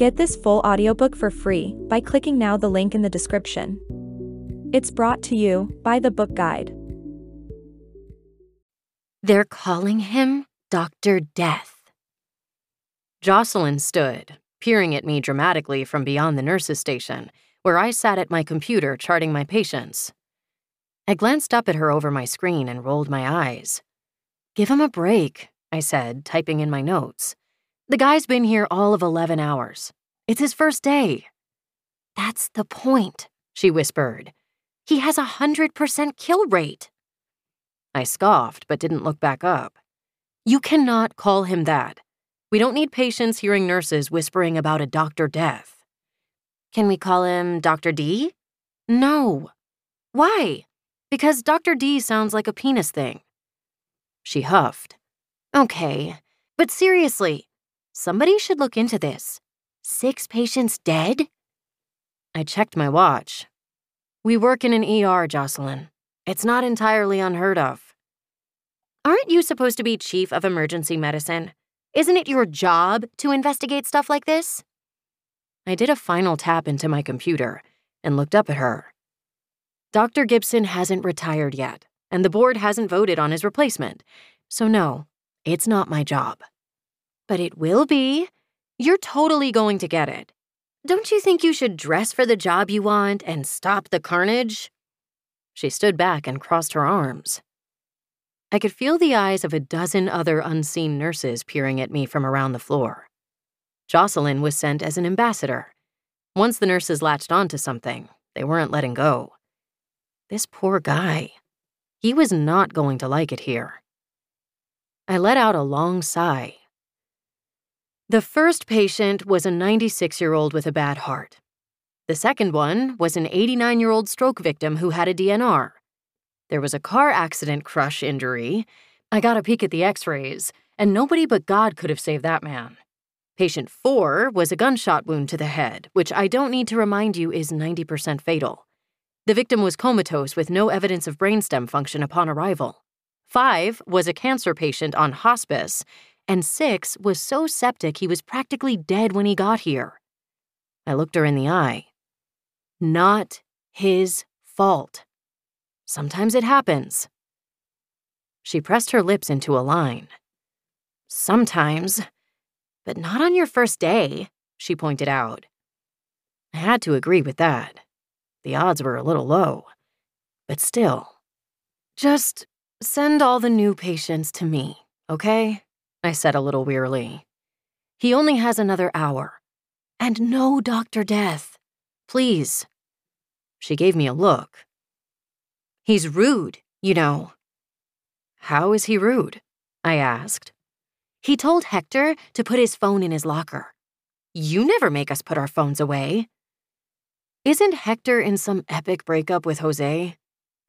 Get this full audiobook for free by clicking now the link in the description. It's brought to you by The Book Guide. They're calling him Dr. Death. Jocelyn stood, peering at me dramatically from beyond the nurse's station, where I sat at my computer charting my patients. I glanced up at her over my screen and rolled my eyes. "Give him a break," I said, typing in my notes. "The guy's been here all of 11 hours. It's his first day." "That's the point," she whispered. "He has a 100% kill rate." I scoffed, but didn't look back up. "You cannot call him that. We don't need patients hearing nurses whispering about a Dr. Death." "Can we call him Dr. D?" "No." "Why?" "Because Dr. D sounds like a penis thing." She huffed. "Okay, but seriously, somebody should look into this. 6 patients dead?" I checked my watch. "We work in an ER, Jocelyn. It's not entirely unheard of." "Aren't you supposed to be chief of emergency medicine? Isn't it your job to investigate stuff like this?" I did a final tap into my computer and looked up at her. "Dr. Gibson hasn't retired yet, and the board hasn't voted on his replacement, so no, it's not my job." "But it will be. You're totally going to get it. Don't you think you should dress for the job you want and stop the carnage?" She stood back and crossed her arms. I could feel the eyes of a dozen other unseen nurses peering at me from around the floor. Jocelyn was sent as an ambassador. Once the nurses latched onto something, they weren't letting go. This poor guy, he was not going to like it here. I let out a long sigh. The first patient was a 96-year-old with a bad heart. The second one was an 89-year-old stroke victim who had a DNR. There was a car accident crush injury. I got a peek at the x-rays, and nobody but God could have saved that man. Patient 4 was a gunshot wound to the head, which I don't need to remind you is 90% fatal. The victim was comatose with no evidence of brainstem function upon arrival. 5 was a cancer patient on hospice, and 6 was so septic he was practically dead when he got here. I looked her in the eye. Not his fault. Sometimes it happens. She pressed her lips into a line. "Sometimes, but not on your first day," she pointed out. I had to agree with that. The odds were a little low, but still. "Just send all the new patients to me, okay?" I said a little wearily. "He only has another hour. And no Dr. Death. Please." She gave me a look. "He's rude, you know." "How is he rude?" I asked. "He told Hector to put his phone in his locker. You never make us put our phones away." "Isn't Hector in some epic breakup with Jose?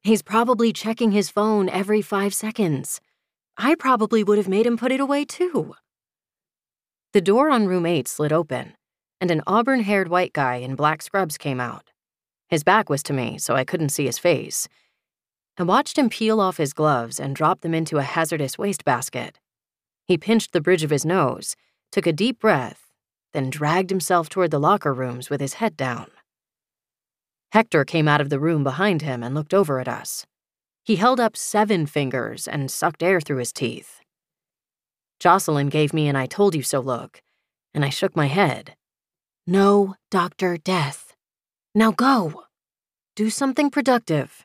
He's probably checking his phone every 5 seconds. I probably would have made him put it away too." The door on room 8 slid open, and an auburn-haired white guy in black scrubs came out. His back was to me, so I couldn't see his face. I watched him peel off his gloves and drop them into a hazardous wastebasket. He pinched the bridge of his nose, took a deep breath, then dragged himself toward the locker rooms with his head down. Hector came out of the room behind him and looked over at us. He held up 7 fingers and sucked air through his teeth. Jocelyn gave me an "I told you so" look, and I shook my head. "No, Dr. Death. Now go. Do something productive."